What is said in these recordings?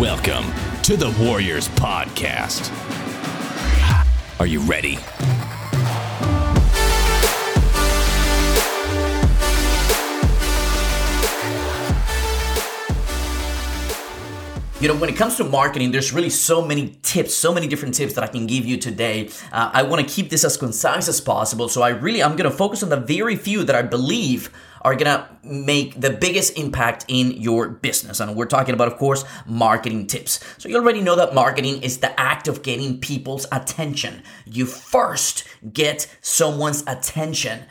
Welcome to the Warriors Podcast. Are you ready? You know, when it comes to marketing, there's really so many different tips that I can give you today. I want to keep this as concise as possible. So I'm going to focus on the very few that I believe are going to make the biggest impact in your business. And we're talking about, of course, marketing tips. So you already know that marketing is the act of getting people's attention. You first get someone's attention.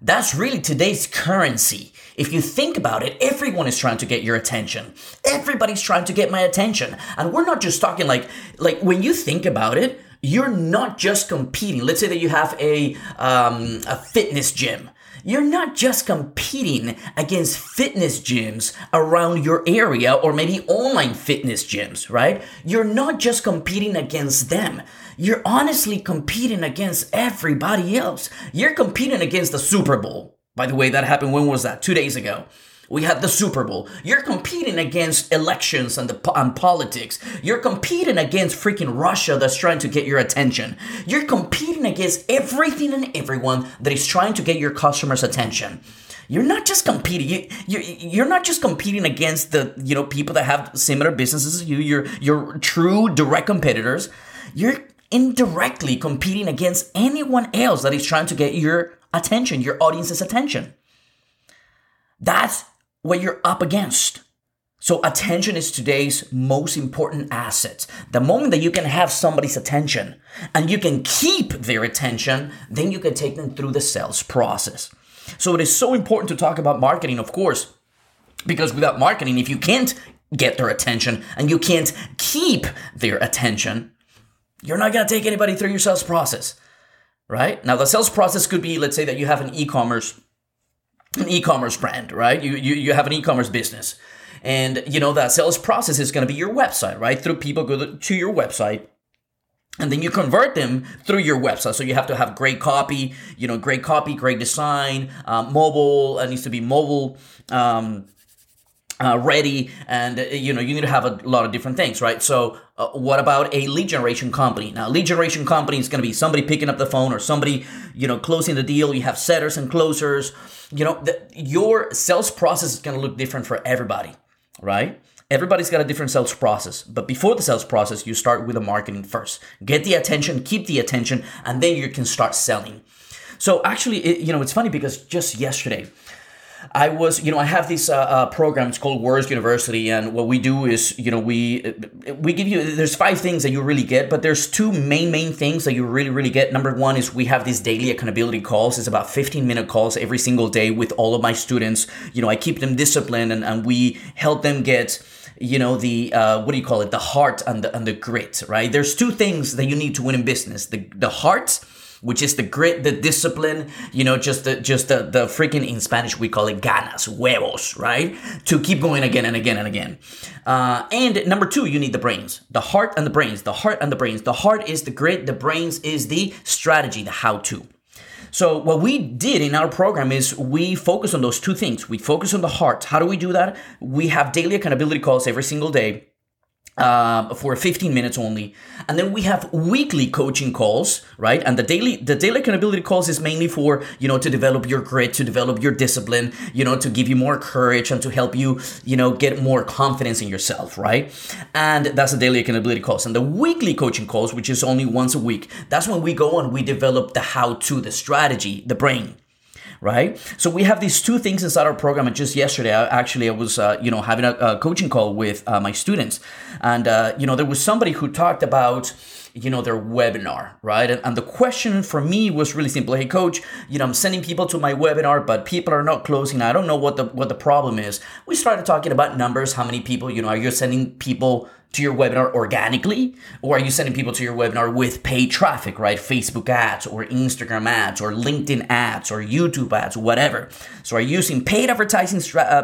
That's really today's currency. If you think about it, everyone is trying to get your attention. Everybody's trying to get my attention. And we're not just talking like when you think about it, you're not just competing. Let's say that you have a fitness gym. You're not just competing against fitness gyms around your area or maybe online fitness gyms, right? You're not just competing against them. You're honestly competing against everybody else. You're competing against the Super Bowl. By the way, that happened, when was that? 2 days ago. We had the Super Bowl. You're competing against elections and politics. You're competing against freaking Russia that's trying to get your attention. You're competing against everything and everyone that is trying to get your customers' attention. You're not just competing. You're not just competing against the people that have similar businesses as you. Your true direct competitors. You're indirectly competing against anyone else that is trying to get your attention, your audience's attention. That's what you're up against. So attention is today's most important asset. The moment that you can have somebody's attention and you can keep their attention, then you can take them through the sales process. So it is so important to talk about marketing, of course, because without marketing, if you can't get their attention and you can't keep their attention, you're not going to take anybody through your sales process, right? Now, the sales process could be, let's say that you have an e-commerce brand, right? You have an e-commerce business, and that sales process is going to be your website, right? Through people go to your website, and then you convert them through your website. So you have to have great copy, great design, mobile. It needs to be mobile ready, and you need to have a lot of different things, right? So what about a lead generation company? Now, lead generation company is going to be somebody picking up the phone or somebody, closing the deal. You have setters and closers. Your sales process is going to look different for everybody, right? Everybody's got a different sales process. But before the sales process, you start with the marketing first. Get the attention, keep the attention, and then you can start selling. So actually, it's funny because just yesterday, I was, I have this program. It's called Worst University, and what we do is, we give you. There's 5 things that you really get, but there's 2 main things that you really, really get. Number 1 is we have these daily accountability calls. It's about 15-minute calls every single day with all of my students. I keep them disciplined, and we help them get, the heart and the grit. Right? There's 2 things that you need to win in business: the heart, which is the grit, the discipline, just the freaking, in Spanish, we call it ganas, huevos, right? To keep going again and again and again. And number 2, you need the brains, the heart and the brains, the heart and the brains. The heart is the grit, the brains is the strategy, the how-to. So what we did in our program is we focus on those 2 things. We focus on the heart. How do we do that? We have daily accountability calls every single day, for 15 minutes only, and then we have weekly coaching calls, right? And the daily accountability calls is mainly for to develop your grit, to develop your discipline, to give you more courage and to help you get more confidence in yourself, right? And that's the daily accountability calls. And the weekly coaching calls, which is only once a week, that's when we go and we develop the how-to, the strategy, the brain. Right? So we have these 2 things inside our program. And just yesterday, I was, having a coaching call with my students. And, there was somebody who talked about, their webinar, right? And the question for me was really simple. Hey, coach, I'm sending people to my webinar, but people are not closing. I don't know what the problem is. We started talking about numbers. How many people, are you sending people to your webinar organically, or are you sending people to your webinar with paid traffic, right? Facebook ads or Instagram ads or LinkedIn ads or YouTube ads, whatever. So are you using paid advertising,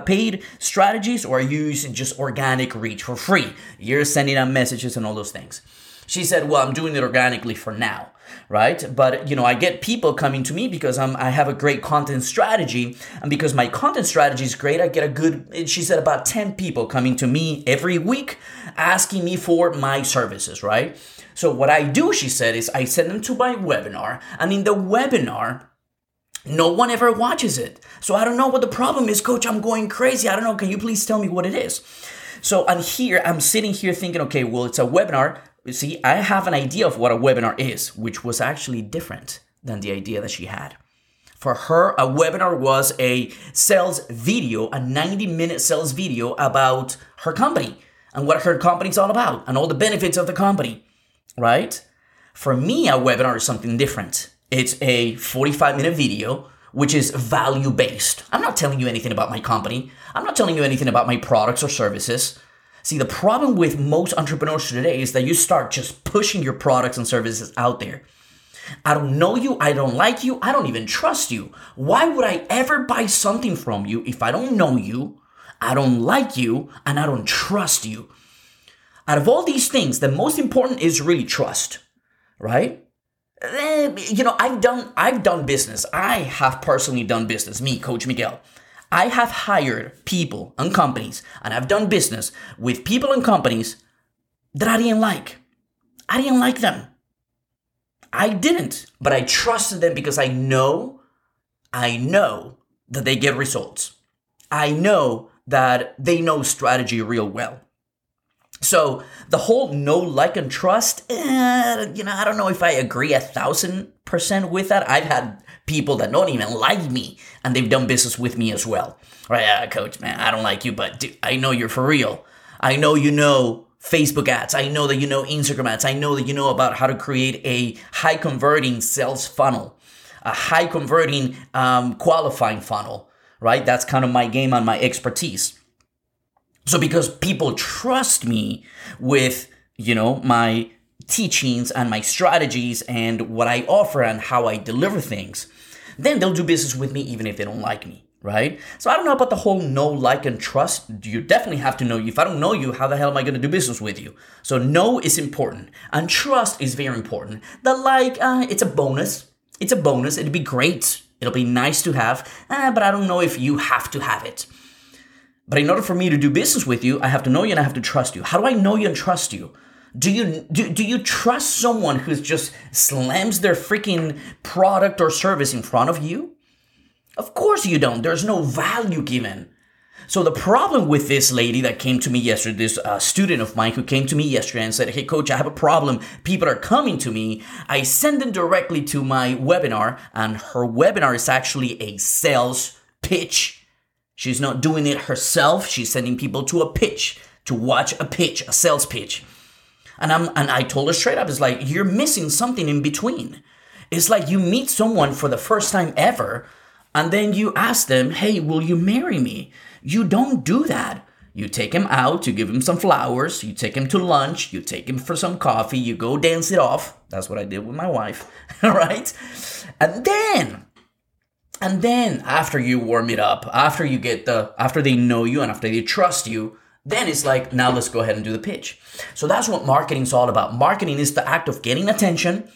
paid strategies, or are you using just organic reach for free? You're sending out messages and all those things. She said, well, I'm doing it organically for now. right? But, you know, I get people coming to me because I have a great content strategy, and because my content strategy is great, I get a good, she said, about 10 people coming to me every week asking me for my services, right? So what I do, she said, is I send them to my webinar, and in the webinar, no one ever watches it. So I don't know what the problem is, coach. I'm going crazy. I don't know. Can you please tell me what it is? So I'm sitting here thinking, okay, well, it's a webinar. You see, I have an idea of what a webinar is, which was actually different than the idea that she had. For her, a webinar was a sales video, a 90-minute sales video about her company and what her company's all about and all the benefits of the company, right? For me, a webinar is something different. It's a 45-minute video, which is value-based. I'm not telling you anything about my company. I'm not telling you anything about my products or services. See, the problem with most entrepreneurs today is that you start just pushing your products and services out there. I don't know you. I don't like you. I don't even trust you. Why would I ever buy something from you if I don't know you, I don't like you, and I don't trust you? Out of all these things, the most important is really trust, right? You know, I've done business. I have personally done business. Me, Coach Miguel. I have hired people and companies, and I've done business with people and companies that I didn't like. I didn't like them. I didn't, but I trusted them because I know that they get results. I know that they know strategy real well. So the whole know, like, and trust, you know, I don't know if I agree 1,000% with that. I've had people that don't even like me, and they've done business with me as well. Right, coach, man, I don't like you, but dude, I know you're for real. I know you know Facebook ads. I know that you know Instagram ads. I know that you know about how to create a high-converting sales funnel, a high-converting qualifying funnel, right? That's kind of my game and my expertise. So because people trust me with, you know, my teachings and my strategies and what I offer and how I deliver things, then they'll do business with me even if they don't like me, right? So I don't know about the whole know, like, and trust. You definitely have to know you. If I don't know you, how the hell am I going to do business with you? So know is important, and trust is very important. The like, it's a bonus. It's a bonus. It'd be great. It'll be nice to have, but I don't know if you have to have it. But in order for me to do business with you, I have to know you and I have to trust you. How do I know you and trust you? Do you trust someone who just slams their freaking product or service in front of you? Of course you don't. There's no value given. So the problem with this lady that came to me yesterday, this student of mine who came to me yesterday and said, hey, coach, I have a problem. People are coming to me. I send them directly to my webinar, and her webinar is actually a sales pitch. She's not doing it herself. She's sending people to a pitch, to watch a pitch, a sales pitch. And I told her straight up, it's like, you're missing something in between. It's like you meet someone for the first time ever, and then you ask them, hey, will you marry me? You don't do that. You take him out, you give him some flowers, you take him to lunch, you take him for some coffee, you go dance it off. That's what I did with my wife, right? And then after you warm it up, after they know you and after they trust you, then it's like, now let's go ahead and do the pitch. So that's what marketing's all about. Marketing is the act of getting attention,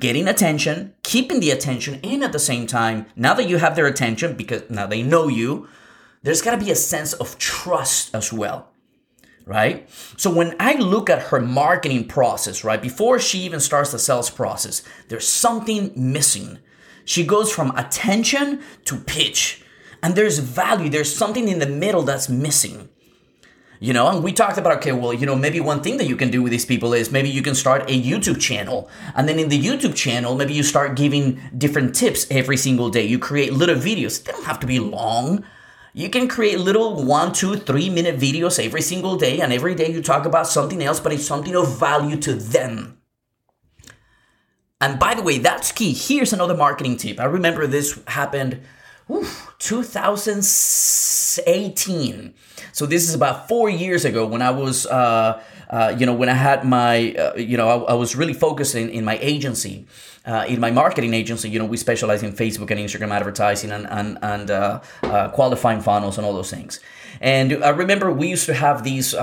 keeping the attention, and at the same time, now that you have their attention, because now they know you, there's got to be a sense of trust as well, right? So when I look at her marketing process, right, before she even starts the sales process, there's something missing. She goes from attention to pitch, and there's value. There's something in the middle that's missing, you know, and we talked about, okay, well, you know, maybe one thing that you can do with these people is maybe you can start a YouTube channel. And then in the YouTube channel, maybe you start giving different tips every single day. You create little videos. They don't have to be long. You can create little 1, 2, 3 minute videos every single day. And every day you talk about something else, but it's something of value to them. And by the way, that's key. Here's another marketing tip. I remember this happened 2018. So this is about 4 years ago when I was, when I had my, I was really focused in my agency, in my marketing agency. You know, we specialize in Facebook and Instagram advertising and qualifying funnels and all those things. And I remember we used to have these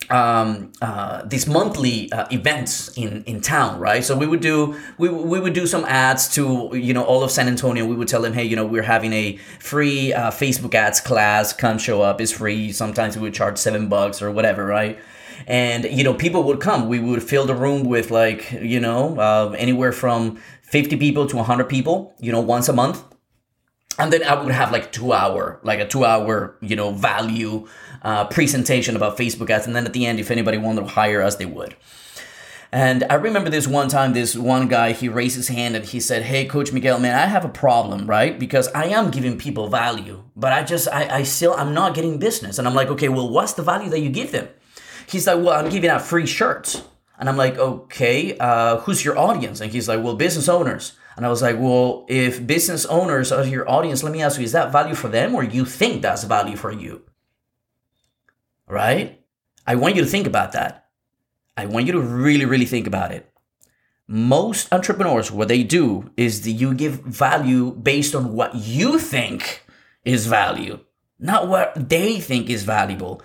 these monthly events in town, right? So we would do some ads to, you know, all of San Antonio. We would tell them, hey, you know, we're having a free Facebook ads class. Come show up. It's free. Sometimes we would charge $7 or whatever, right? And, you know, people would come. We would fill the room with, like, you know, anywhere from 50 people to 100 people, you know, once a month. And then I would have like a two hour, you know, value presentation about Facebook ads. And then at the end, if anybody wanted to hire us, they would. And I remember this one time, this one guy, he raised his hand and he said, hey, Coach Miguel, man, I have a problem, right? Because I am giving people value, but I'm not getting business. And I'm like, okay, well, what's the value that you give them? He's like, well, I'm giving out free shirts. And I'm like, okay, who's your audience? And he's like, well, business owners. And I was like, well, if business owners are your audience, let me ask you, is that value for them or you think that's value for you? Right? I want you to think about that. I want you to really, really think about it. Most entrepreneurs, what they do is that you give value based on what you think is value, not what they think is valuable.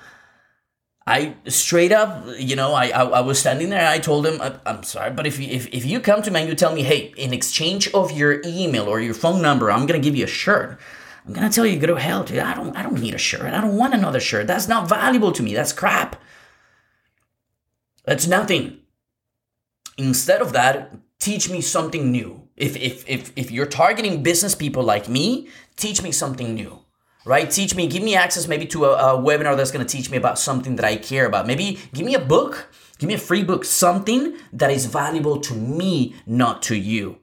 I straight up, you know, I was standing there and I told him, I'm sorry, but if you come to me and you tell me, hey, in exchange of your email or your phone number, I'm going to give you a shirt. I'm going to tell you, go to hell, dude. I don't need a shirt. I don't want another shirt. That's not valuable to me. That's crap. That's nothing. Instead of that, teach me something new. If you're targeting business people like me, teach me something new. Right? Teach me, give me access maybe to a webinar that's going to teach me about something that I care about. Maybe give me a book, give me a free book, something that is valuable to me, not to you.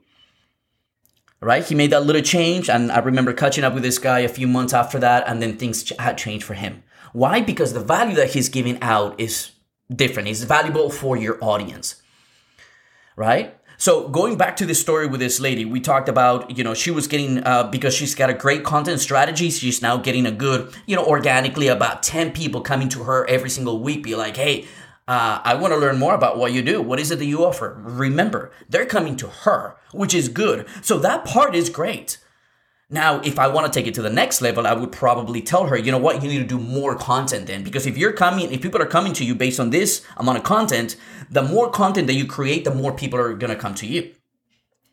Right? He made that little change. And I remember catching up with this guy a few months after that. And then things had changed for him. Why? Because the value that he's giving out is different. It's valuable for your audience. Right? So going back to the story with this lady, we talked about, you know, she was getting, because she's got a great content strategy, she's now getting a good, you know, organically about 10 people coming to her every single week, be like, hey, I want to learn more about what you do. What is it that you offer? Remember, they're coming to her, which is good. So that part is great. Now, if I want to take it to the next level, I would probably tell her, you know what, you need to do more content then. Because if people are coming to you based on this amount of content, the more content that you create, the more people are going to come to you,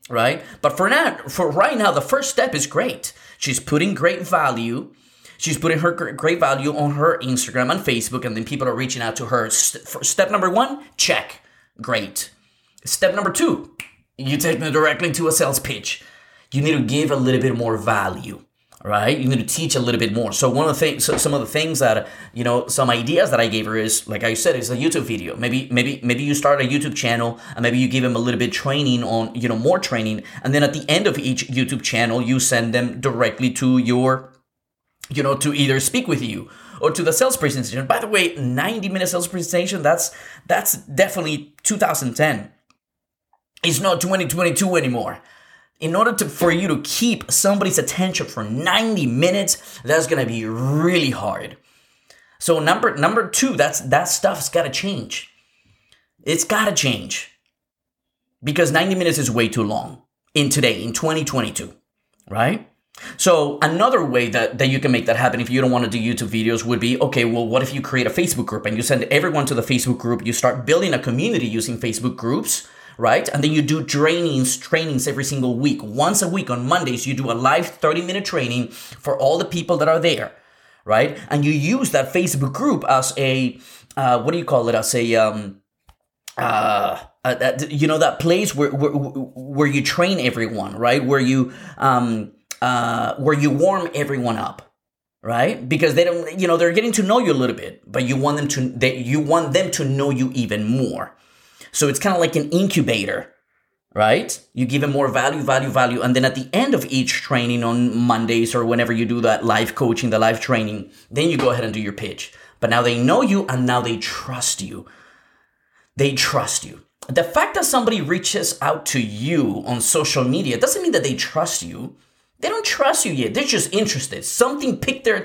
right? But for right now, the first step is great. She's putting great value. She's putting her great value on her Instagram and Facebook, and then people are reaching out to her. Step number one, check. Great. Step number two, you take them directly to a sales pitch. You need to give a little bit more value, right? You need to teach a little bit more. So some ideas that I gave her is, like I said, is a YouTube video. Maybe you start a YouTube channel and maybe you give them a little bit training on, you know, more training. And then at the end of each YouTube channel, you send them directly to your, you know, to either speak with you or to the sales presentation. By the way, 90-minute sales presentation, that's definitely 2010. It's not 2022 anymore. In order for you to keep somebody's attention for 90 minutes, that's going to be really hard. So number two, that stuff's got to change. It's got to change. Because 90 minutes is way too long in 2022, right? So another way that you can make that happen if you don't want to do YouTube videos would be, okay, well, what if you create a Facebook group and you send everyone to the Facebook group, you start building a community using Facebook groups, right? And then you do trainings every single week. Once a week on Mondays, you do a live 30-minute training for all the people that are there, right? And you use that Facebook group as a, that place where you train everyone, right? Where you warm everyone up, right? Because they don't, you know, they're getting to know you a little bit, but you want them to know you even more. So it's kind of like an incubator, right? You give them more value. And then at the end of each training on Mondays or whenever you do that live coaching, the live training, then you go ahead and do your pitch. But now they know you and now they trust you. The fact that somebody reaches out to you on social media doesn't mean that they trust you. They don't trust you yet. They're just interested. Something piqued their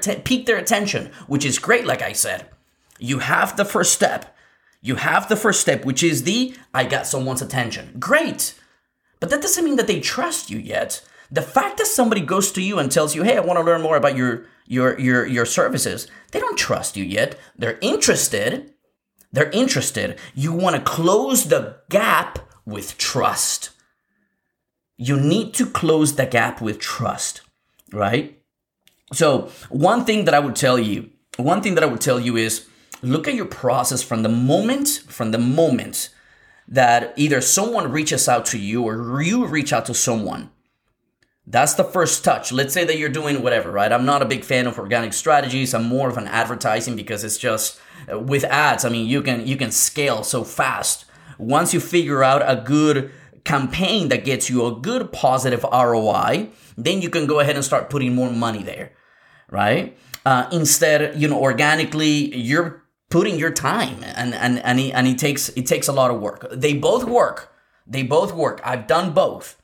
attention, which is great, like I said. You have the first step, which is I got someone's attention. Great. But that doesn't mean that they trust you yet. The fact that somebody goes to you and tells you, hey, I want to learn more about your services. They don't trust you yet. They're interested, They're interested. You want to close the gap with trust. You need to close the gap with trust, right? So one thing that I would tell you is look at your process from the moment that either someone reaches out to you or you reach out to someone. That's the first touch. Let's say that you're doing whatever, right? I'm not a big fan of organic strategies. I'm more of an advertising because it's just with ads. I mean, you can scale so fast. Once you figure out a good campaign that gets you a good positive ROI, then you can go ahead and start putting more money there, right? Instead, organically, you're putting your time and it takes a lot of work. They both work. I've done both.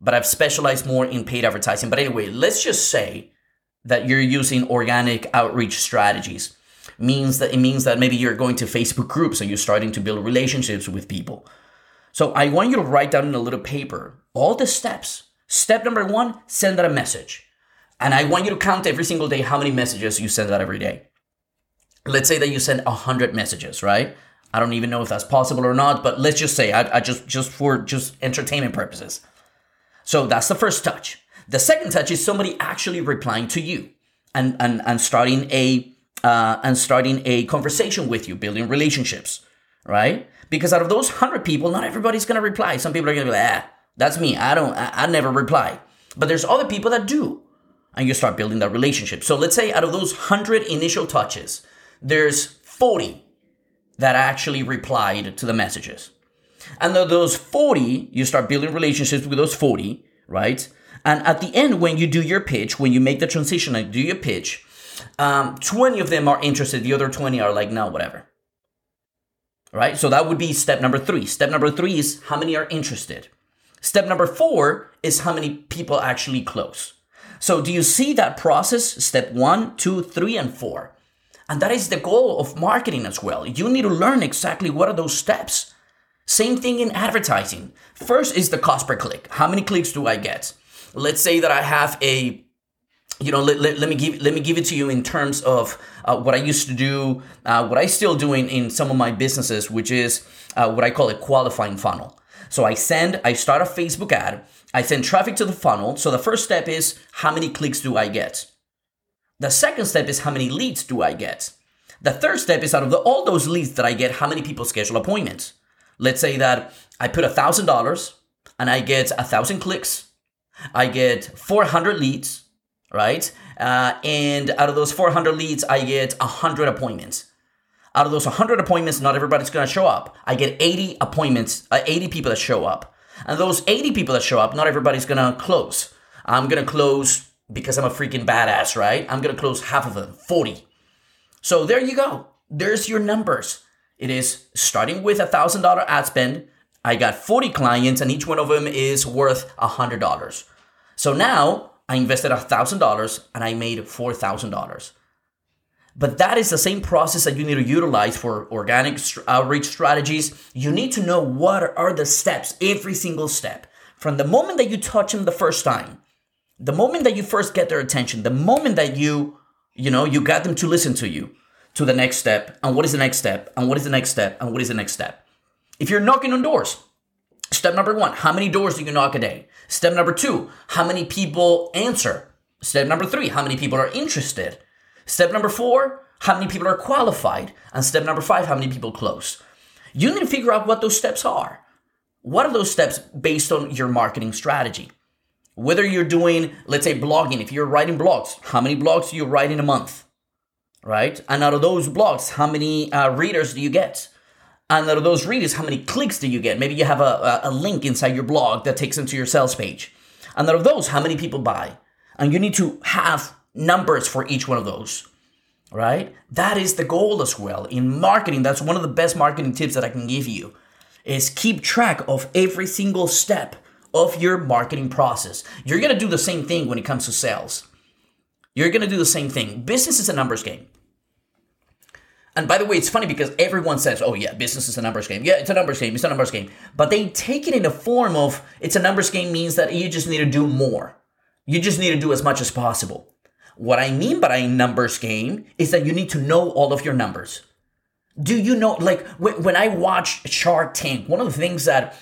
But I've specialized more in paid advertising. But anyway, let's just say that you're using organic outreach strategies. It means that maybe you're going to Facebook groups and you're starting to build relationships with people. So I want you to write down in a little paper all the steps. Step number 1, send out a message. And I want you to count every single day how many messages you send out every day. Let's say that you send 100 messages, right? I don't even know if that's possible or not, but let's just say, I just for entertainment purposes. So that's the first touch. The second touch is somebody actually replying to you and starting a conversation with you, building relationships, right? Because out of those 100 people, not everybody's gonna reply. Some people are gonna be like, that's me. I never reply. But there's other people that do, and you start building that relationship. So let's say out of those 100 initial touches, there's 40 that actually replied to the messages. And those 40, you start building relationships with those 40, right? And at the end, when you do your pitch, when you make the transition and do your pitch, 20 of them are interested. The other 20 are like, no, whatever. Right? So that would be step number 3. Step number 3 is how many are interested. Step number 4 is how many people actually close. So do you see that process? Step 1, 2, 3, and 4. And that is the goal of marketing as well. You need to learn exactly what are those steps. Same thing in advertising. First is the cost per click. How many clicks do I get? Let's say that I have let me give it to you in terms of what I used to do, what I still do in some of my businesses, which is what I call a qualifying funnel. So I start a Facebook ad. I send traffic to the funnel. So the first step is how many clicks do I get? The second step is how many leads do I get? The third step is out of all those leads that I get, how many people schedule appointments? Let's say that I put $1,000 and I get 1,000 clicks. I get 400 leads, right? And out of those 400 leads, I get 100 appointments. Out of those 100 appointments, not everybody's going to show up. I get 80 appointments, 80 people that show up. And those 80 people that show up, not everybody's going to close. I'm going to close because I'm a freaking badass, right? I'm going to close half of them, 40. So there you go. There's your numbers. It is starting with $1,000 ad spend. I got 40 clients and each one of them is worth $100. So now I invested $1,000 and I made $4,000. But that is the same process that you need to utilize for organic outreach strategies. You need to know what are the steps, every single step. From the moment that you touch them the first time, the moment that you first get their attention, the moment that you got them to listen to you, to the next step, and what is the next step, and what is the next step, and what is the next step. If you're knocking on doors, step number 1, how many doors do you knock a day? Step number 2, how many people answer? Step number 3, how many people are interested? Step number 4, how many people are qualified? And step number 5, how many people close? You need to figure out what those steps are. What are those steps based on your marketing strategy? Whether you're doing, let's say, blogging, if you're writing blogs, how many blogs do you write in a month? Right? And out of those blogs, how many readers do you get? And out of those readers, how many clicks do you get? Maybe you have a link inside your blog that takes them to your sales page. And out of those, how many people buy? And you need to have numbers for each one of those, right? That is the goal as well. In marketing, that's one of the best marketing tips that I can give you, is keep track of every single step of your marketing process. You're going to do the same thing when it comes to sales. You're going to do the same thing. Business is a numbers game. And by the way, it's funny because everyone says, oh yeah, business is a numbers game. Yeah, it's a numbers game. But they take it in the form of it's a numbers game means that you just need to do more. You just need to do as much as possible. What I mean by a numbers game is that you need to know all of your numbers. Do you know, like, when I watch Shark Tank, one of the things that,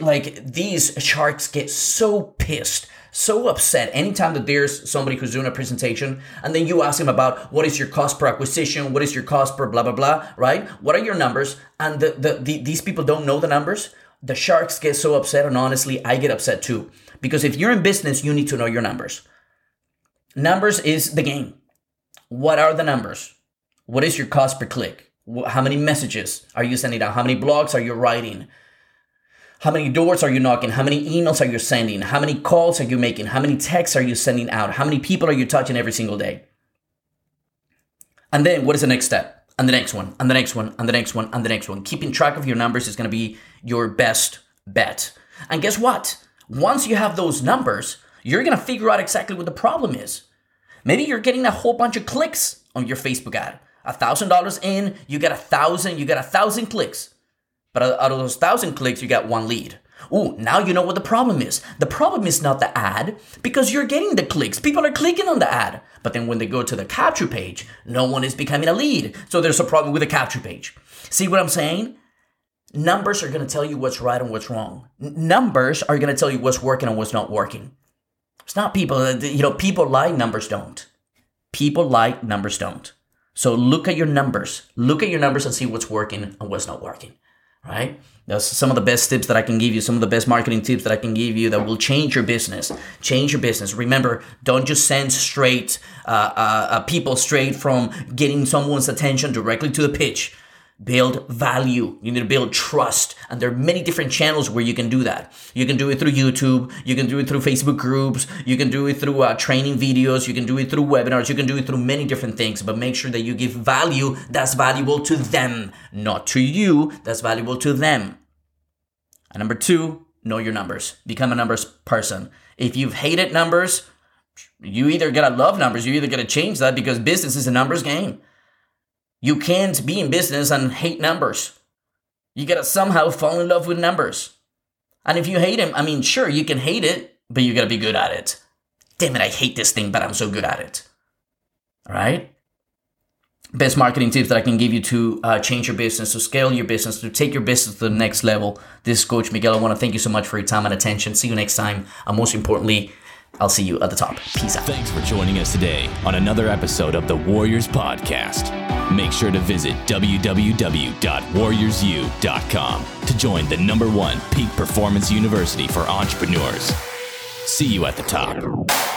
like, these sharks get so pissed, so upset anytime that there's somebody who's doing a presentation, and then you ask them about what is your cost per acquisition, what is your cost per blah, blah, blah, right? What are your numbers? And these people don't know the numbers. The sharks get so upset, and honestly, I get upset too. Because if you're in business, you need to know your numbers. Numbers is the game. What are the numbers? What is your cost per click? How many messages are you sending out? How many blogs are you writing? How many doors are you knocking? How many emails are you sending? How many calls are you making? How many texts are you sending out? How many people are you touching every single day? And then what is the next step? And the next one, and the next one, and the next one, and the next one. Keeping track of your numbers is going to be your best bet. And guess what? Once you have those numbers, you're going to figure out exactly what the problem is. Maybe you're getting a whole bunch of clicks on your Facebook ad. $1,000 in, you got 1,000 clicks. But out of those 1,000 clicks, you got one lead. Ooh, now you know what the problem is. The problem is not the ad, because you're getting the clicks. People are clicking on the ad. But then when they go to the capture page, no one is becoming a lead. So there's a problem with the capture page. See what I'm saying? Numbers are going to tell you what's right and what's wrong. Numbers are going to tell you what's working and what's not working. It's not people, people lie, numbers don't. People lie, numbers don't. So look at your numbers. Look at your numbers and see what's working and what's not working. Right? That's some of the best tips that I can give you, some of the best marketing tips that I can give you that will change your business. Change your business. Remember, don't just send people straight from getting someone's attention directly to the pitch. Build value. You need to build trust. And there are many different channels where you can do that. You can do it through YouTube. You can do it through Facebook groups. You can do it through training videos. You can do it through webinars. You can do it through many different things. But make sure that you give value that's valuable to them, not to you. That's valuable to them. And number two, know your numbers. Become a numbers person. If you've hated numbers, you either gotta love numbers. You either gotta change that, because business is a numbers game. You can't be in business and hate numbers. You gotta somehow fall in love with numbers. And if you hate them, sure, you can hate it, but you gotta be good at it. Damn it, I hate this thing, but I'm so good at it. All right? Best marketing tips that I can give you to change your business, to scale your business, to take your business to the next level. This is Coach Miguel. I wanna thank you so much for your time and attention. See you next time. And most importantly, I'll see you at the top. Peace out. Thanks for joining us today on another episode of the Warriors Podcast. Make sure to visit www.warriorsu.com to join the #1 peak performance university for entrepreneurs. See you at the top.